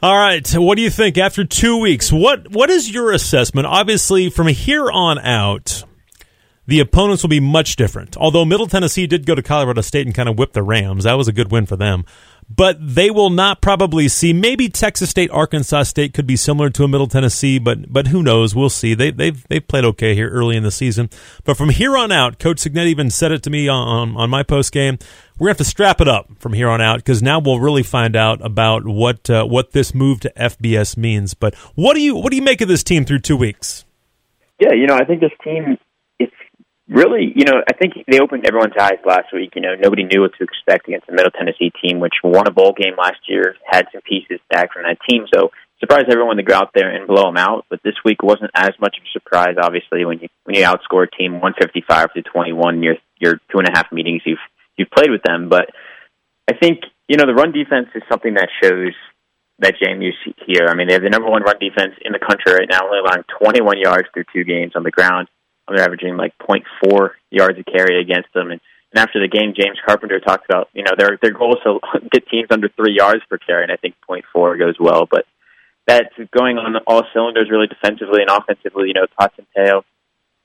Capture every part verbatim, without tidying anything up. All right, what do you think after two weeks? What What is your assessment? Obviously, from here on out, the opponents will be much different. Although Middle Tennessee did go to Colorado State and kind of whip the Rams. That was a good win for them. But they will not probably see, maybe Texas State, Arkansas State could be similar to a Middle Tennessee, but but who knows? We'll see. They, they've they've played okay here early in the season. But from here on out, Coach Cignetti even said it to me on, on my postgame, we're going to have to strap it up from here on out, because now we'll really find out about what uh, what this move to F B S means. But what do you what do you make of this team through two weeks? Yeah, you know, I think this team, it's really, you know, I think they opened everyone's eyes last week. You know, nobody knew what to expect against the Middle Tennessee team, which won a bowl game last year, had some pieces back from that team. So surprised everyone to go out there and blow them out. But this week wasn't as much of a surprise, obviously, when you when you outscore a team one fifty-five to twenty-one, your your two and a half meetings you've you've played with them. But I think, you know, the run defense is something that shows that J M U's here. I mean, they have the number one run defense in the country right now, only allowing twenty-one yards through two games on the ground. They're averaging like zero point four yards a carry against them. And, and after the game, James Carpenter talked about, you know, their their goal is to get teams under three yards per carry, and I think zero point four goes well. But that's going on all cylinders, really, defensively and offensively. You know, Taj Tahir,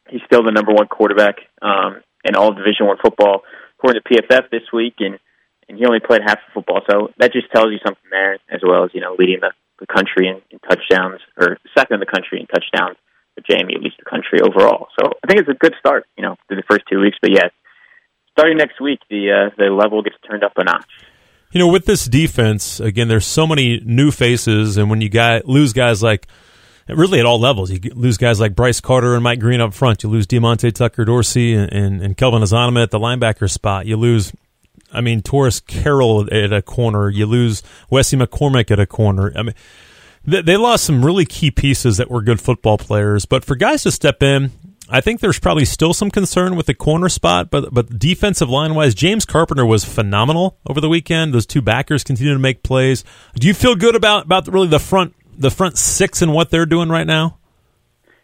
he's still the number one quarterback um, in all Division I football, according to P F F this week, and, and he only played half of football. So that just tells you something there, as well as, you know, leading the, the country in, in touchdowns, or second in the country in touchdowns for J M U, at least the country overall. So I think it's a good start, you know, through the first two weeks. But, yeah, starting next week, the uh, the level gets turned up a notch. You know, with this defense, again, there's so many new faces, and when you guys, lose guys like – really at all levels. You lose guys like Bryce Carter and Mike Green up front. You lose Demonte Tucker Dorsey and, and, and Kelvin Azanima at the linebacker spot. You lose, I mean, Torres Carroll at a corner. You lose Wesley McCormick at a corner. I mean, they, they lost some really key pieces that were good football players. But for guys to step in, I think there's probably still some concern with the corner spot, but but defensive line-wise, James Carpenter was phenomenal over the weekend. Those two backers continue to make plays. Do you feel good about, about really the front the front six and what they're doing right now?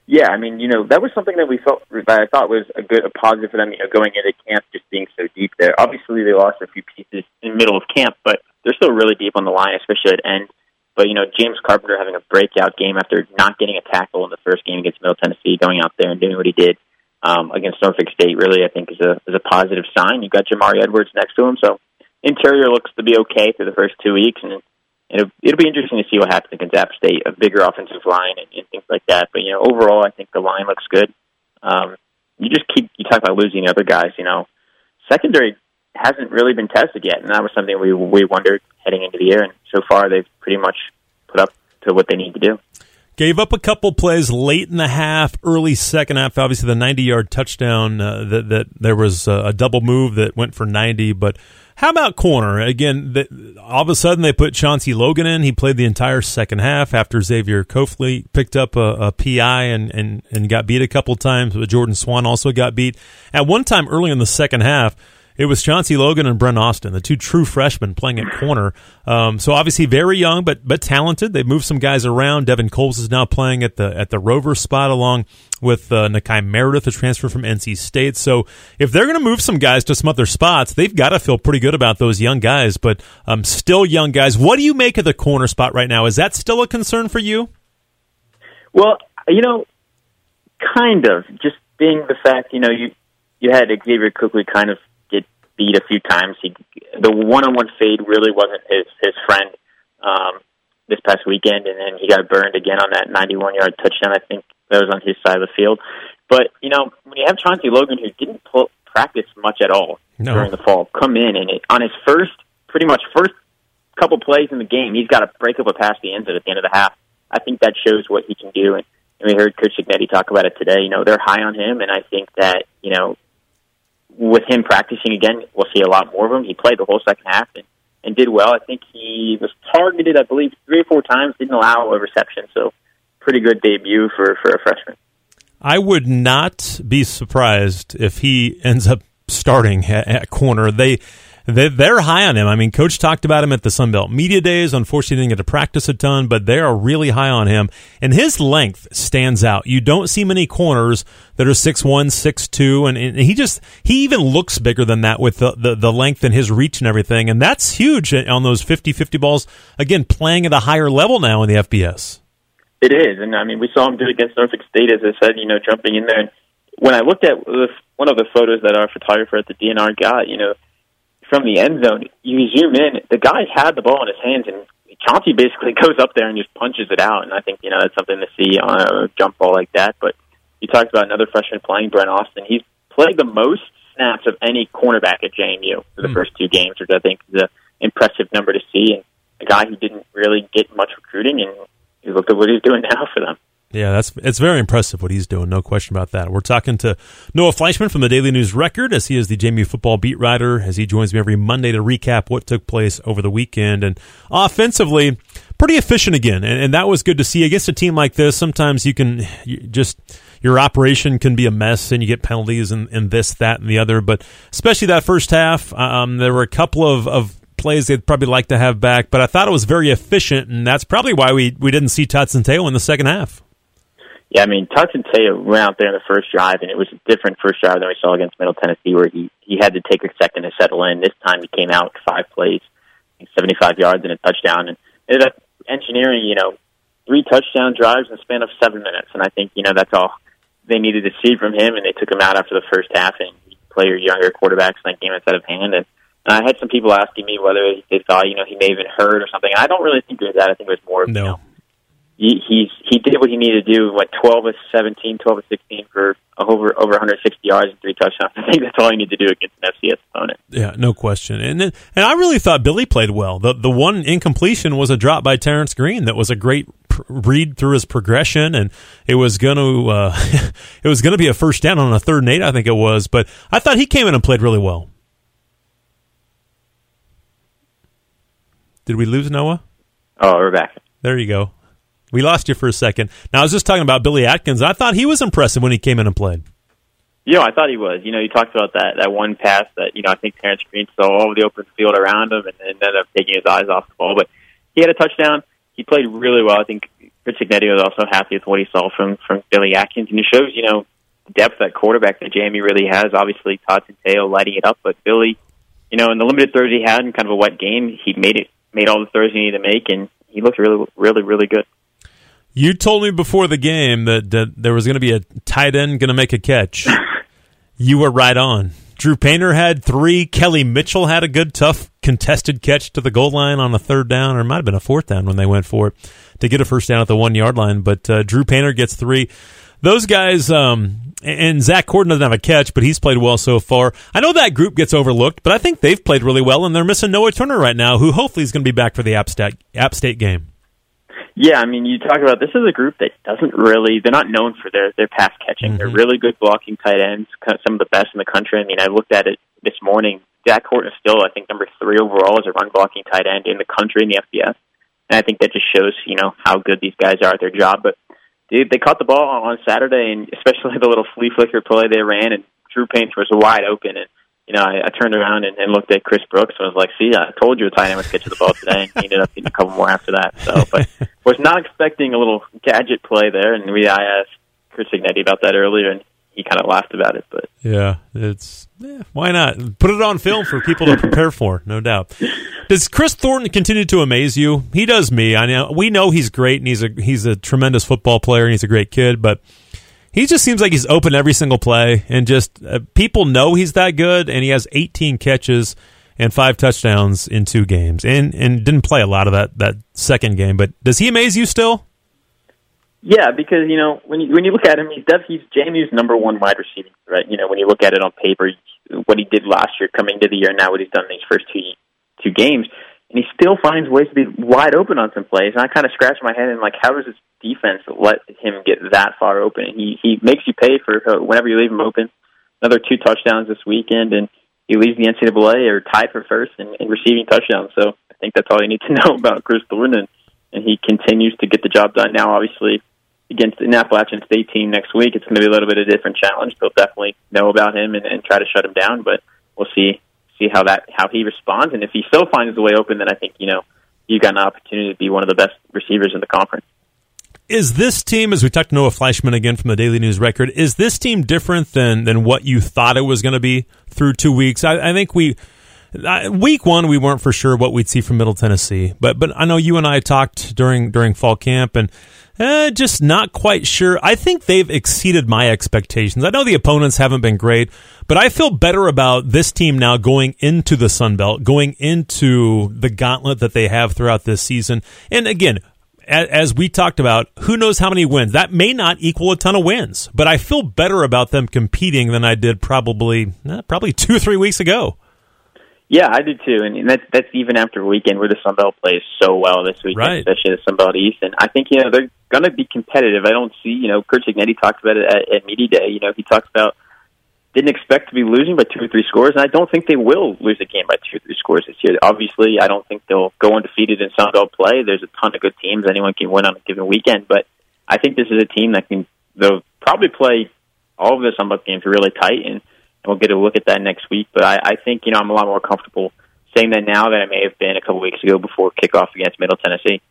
Yeah, I mean, you know, that was something that we felt, that I thought was a good, a positive for them, you know, going into camp, just being so deep there. Obviously, they lost a few pieces in the middle of camp, but they're still really deep on the line, especially at end. But, you know, James Carpenter having a breakout game after not getting a tackle in the first game against Middle Tennessee, going out there and doing what he did um, against Norfolk State, really, I think, is a is a positive sign. You've got Jamari Edwards next to him, so interior looks to be okay through the first two weeks, and It'll, it'll be interesting to see what happens against App State, a bigger offensive line and, and things like that. But, you know, overall, I think the line looks good. Um, you just keep, you talk about losing other guys, you know. Secondary hasn't really been tested yet, and that was something we we wondered heading into the year. And so far, they've pretty much put up to what they need to do. Gave up a couple plays late in the half, early second half. Obviously, the ninety-yard touchdown, uh, that, that there was a double move that went for ninety, but how about corner? Again, the, all of a sudden they put Chauncey Logan in. He played the entire second half after Xavier Coffey picked up a, a P I and, and, and got beat a couple times. Jordan Swan also got beat. At one time early in the second half, it was Chauncey Logan and Brent Austin, the two true freshmen playing at corner. Um, so obviously very young, but but talented. They moved some guys around. Devin Coles is now playing at the at the Rover spot along with uh, Nakai Meredith, a transfer from N C State. So if they're going to move some guys to some other spots, they've got to feel pretty good about those young guys, but um, still young guys. What do you make of the corner spot right now? Is that still a concern for you? Well, you know, kind of. Just being the fact, you know, you, you had Xavier Cookley kind of beat a few times. He, the one-on-one fade really wasn't his, his friend um, this past weekend, and then he got burned again on that ninety-one-yard touchdown. I think that was on his side of the field. But, you know, when you have Chauncey Logan, who didn't pull, practice much at all no. during the fall, come in, and it, on his first, pretty much first couple plays in the game, he's got to break up a pass the end zone at the end of the half. I think that shows what he can do, and, and we heard Coach Cignetti talk about it today. You know, they're high on him, and I think that, you know, with him practicing again, we'll see a lot more of him. He played the whole second half and, and did well. I think he was targeted, I believe, three or four times, didn't allow a reception, so pretty good debut for, for a freshman. I would not be surprised if he ends up starting at, at corner. They they, they're high on him. I mean, Coach talked about him at the Sun Belt Media Days. Unfortunately, he didn't get to practice a ton, but they are really high on him. And his length stands out. You don't see many corners that are six one, six two, and, and he just he even looks bigger than that with the, the, the length and his reach and everything. And that's huge on those fifty-fifty balls. Again, playing at a higher level now in the F B S. It is, and I mean, we saw him do it against Norfolk State, as I said, you know, jumping in there. And when I looked at the, one of the photos that our photographer at the D N R got, you know, from the end zone, you zoom in, the guy had the ball in his hands, and Chauncey basically goes up there and just punches it out. And I think, you know, that's something to see on a jump ball like that. But you talked about another freshman playing, Brent Austin. He's played the most snaps of any cornerback at J M U for the mm. first two games, which I think is an impressive number to see. And a guy who didn't really get much recruiting, and you look at what he's doing now for them. Yeah, that's it's very impressive what he's doing, no question about that. We're talking to Noah Fleischman from the Daily News Record, as he is the J M U football beat writer, as he joins me every Monday to recap what took place over the weekend. And offensively, pretty efficient again, and, and that was good to see. Against a team like this, sometimes you can you just your operation can be a mess, and you get penalties and, and this, that, and the other. But especially that first half, um, there were a couple of, of plays they'd probably like to have back, but I thought it was very efficient, and that's probably why we, we didn't see Tutson Teo in the second half. Yeah, I mean, Tutson Teo went out there in the first drive, and it was a different first drive than we saw against Middle Tennessee, where he, he had to take a second to settle in. This time he came out five plays, seventy-five yards and a touchdown, and ended up engineering, you know, three touchdown drives in the span of seven minutes, and I think, you know, that's all they needed to see from him, and they took him out after the first half, and you play your younger quarterbacks in that game instead of hand, and I had some people asking me whether they thought, you know, he may have been hurt or something. I don't really think it was that. I think it was more of, no. you know, he, he's, he did what he needed to do, what, twelve of seventeen, twelve of sixteen for over over one hundred sixty yards and three touchdowns. I think that's all you need to do against an F C S opponent. Yeah, no question. And then, and I really thought Billy played well. The the one incompletion was a drop by Terrence Green that was a great pr- read through his progression, and it was going to uh, it was going to be a first down on a third and eight, I think it was. But I thought he came in and played really well. Did we lose Noah? Oh, we're back. There you go. We lost you for a second. Now, I was just talking about Billy Atkins. I thought he was impressive when he came in and played. You know, I thought he was. You know, you talked about that that one pass that, you know, I think Terrence Green saw all the open field around him and ended up taking his eyes off the ball. But he had a touchdown. He played really well. I think Chris Cignetti was also happy with what he saw from, from Billy Atkins. And it shows, you know, the depth at quarterback that J M U really has. Obviously, Tutson Teo lighting it up. But Billy, you know, in the limited throws he had in kind of a wet game, he made it. Made all the throws he needed to make, and he looked really, really, really good. You told me before the game that, that there was going to be a tight end going to make a catch. You were right on. Drew Painter had three. Kelly Mitchell had a good, tough, contested catch to the goal line on a third down, or it might have been a fourth down when they went for it, to get a first down at the one-yard line. But uh, Drew Painter gets three. Those guys, um, and Zach Corden doesn't have a catch, but he's played well so far. I know that group gets overlooked, but I think they've played really well, and they're missing Noah Turner right now, who hopefully is going to be back for the App State, App State game. Yeah, I mean, you talk about this is a group that doesn't really, they're not known for their, their pass catching. Mm-hmm. They're really good blocking tight ends, some of the best in the country. I mean, I looked at it this morning. Dak Horton is still, I think, number three overall as a run blocking tight end in the country in the F B S. And I think that just shows, you know, how good these guys are at their job. But Dude, they caught the ball on Saturday, and especially the little flea flicker play they ran, and Drew Painter was wide open. And, you know, I, I turned around and, and looked at Chris Brooks and was like, see, I told you a tight end would get to the ball today, and he ended up getting a couple more after that. So, but was not expecting a little gadget play there, and we I asked Chris Cignetti about that earlier, and he kind of laughed about it. But yeah, it's yeah, why not? Put it on film for people to prepare for, no doubt. Does Chris Thornton continue to amaze you? He does me. I know we know he's great, and he's a he's a tremendous football player, and he's a great kid. But he just seems like he's open every single play, and just uh, people know he's that good. And he has eighteen catches and five touchdowns in two games, and and didn't play a lot of that that second game. But does he amaze you still? Yeah, because you know when you when you look at him, he's def, he's J M U's number one wide receiving threat. You know when you look at it on paper, what he did last year, coming to the year, and now what he's done in these first two years. two games, and he still finds ways to be wide open on some plays. And I kind of scratch my head and like, how does this defense let him get that far open? And he, he makes you pay for whenever you leave him open. Another two touchdowns this weekend, and he leads the N C double A or tied for first in, in receiving touchdowns. So I think that's all you need to know about Chris Thornton. And he continues to get the job done. Now, obviously, against an Appalachian State team next week, it's going to be a little bit of a different challenge. They'll definitely know about him and, and try to shut him down, but we'll see. see how that how he responds. And if he still finds the way open, then I think, you know, you've got an opportunity to be one of the best receivers in the conference. Is this team, as we talked to Noah Fleischman again from the Daily News Record, is this team different than than what you thought it was going to be through two weeks? I, I think we... Week one, we weren't for sure what we'd see from Middle Tennessee, but but I know you and I talked during during fall camp, and eh, just not quite sure. I think they've exceeded my expectations. I know the opponents haven't been great, but I feel better about this team now going into the Sun Belt, going into the gauntlet that they have throughout this season. And again, as we talked about, who knows how many wins? That may not equal a ton of wins, but I feel better about them competing than I did probably eh, probably two or three weeks ago. Yeah, I do too, and that's that's even after a weekend where the Sun Belt plays so well this weekend, right. Especially the Sun Belt East. And I think, you know, they're going to be competitive. I don't see, you know, Chris Cignetti talked about it at, at Media Day. You know, he talks about didn't expect to be losing by two or three scores, and I don't think they will lose a game by two or three scores this year. Obviously, I don't think they'll go undefeated in Sun Belt play. There's a ton of good teams. Anyone can win on a given weekend, but I think this is a team that can they'll probably play all of the Sun Belt games really tight, and we'll get a look at that next week. But I, I think, you know, I'm a lot more comfortable saying that now than I may have been a couple weeks ago before kickoff against Middle Tennessee.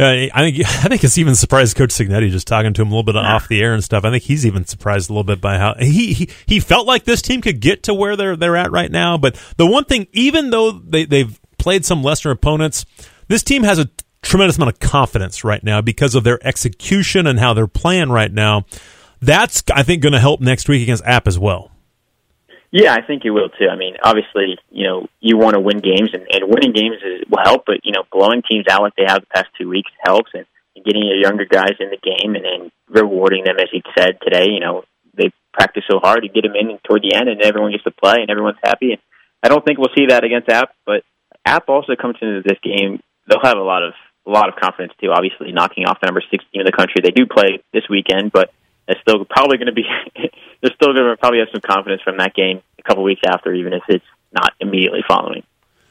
Yeah, I think I think it's even surprised Coach Cignetti, just talking to him a little bit nah. off the air and stuff. I think he's even surprised a little bit by how he, he he felt like this team could get to where they're they're at right now. But the one thing, even though they, they've played some lesser opponents, this team has a tremendous amount of confidence right now because of their execution and how they're playing right now. That's, I think, going to help next week against App as well. Yeah, I think it will, too. I mean, obviously, you know, you want to win games, and, and winning games is, will help, but, you know, blowing teams out like they have the past two weeks helps, and, and getting your younger guys in the game and then rewarding them, as he said today. You know, they practice so hard, you get them in toward the end, and everyone gets to play, and everyone's happy. And I don't think we'll see that against App, but App also comes into this game. They'll have a lot of a lot of confidence, too, obviously, knocking off the number six team in the country. They do play this weekend, but they're still probably going to be they're still going to probably have some confidence from that game a couple weeks after, even if it's not immediately following.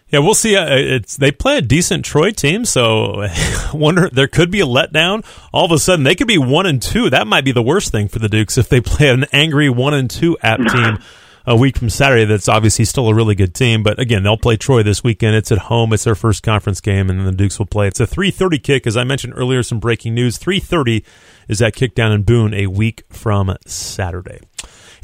Yeah, we'll see. Uh, it's they play a decent Troy team, so wonder there could be a letdown. All of a sudden, they could be one and two. That might be the worst thing for the Dukes if they play an angry one and two App team a week from Saturday. That's obviously still a really good team, but again, they'll play Troy this weekend. It's at home. It's their first conference game, and then the Dukes will play. It's a three thirty kick, as I mentioned earlier. Some breaking news: three thirty. Is that kick down in Boone a week from Saturday?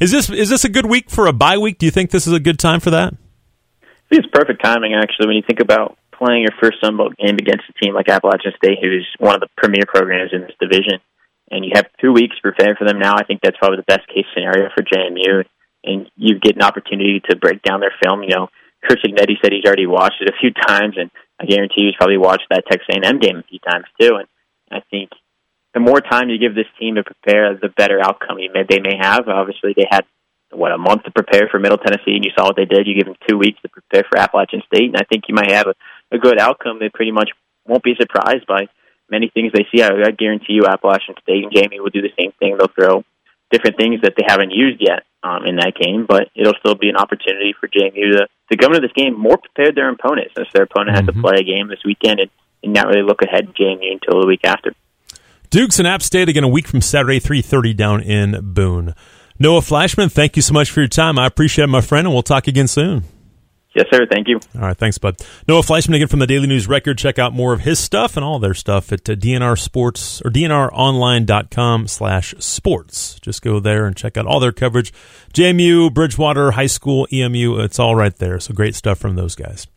Is this is this a good week for a bye week? Do you think this is a good time for that? I think it's perfect timing, actually, when you think about playing your first Sun Belt game against a team like Appalachian State, who's one of the premier programs in this division, and you have two weeks to prepare for them now. I think that's probably the best case scenario for J M U, and you get an opportunity to break down their film. You know, Chris Cignetti said he's already watched it a few times, and I guarantee he's probably watched that Texas A and M game a few times, too, and I think the more time you give this team to prepare, the better outcome you may, they may have. Obviously, they had, what, a month to prepare for Middle Tennessee, and you saw what they did. You give them two weeks to prepare for Appalachian State, and I think you might have a, a good outcome. They pretty much won't be surprised by many things they see. I, I guarantee you Appalachian State and Jamie will do the same thing. They'll throw different things that they haven't used yet um, in that game, but it'll still be an opportunity for J M U to, to come into this game more prepared than their opponent, since their opponent mm-hmm. has to play a game this weekend and, and not really look ahead to J M U until the week after. Dukes and App State again a week from Saturday, three thirty down in Boone. Noah Fleischman, thank you so much for your time. I appreciate it, my friend, and we'll talk again soon. Yes, sir. Thank you. All right. Thanks, bud. Noah Fleischman again from the Daily News Record. Check out more of his stuff and all their stuff at D N R Sports or dnronline.com slash sports. Just go there and check out all their coverage. J M U, Bridgewater, High School, E M U. It's all right there. So great stuff from those guys.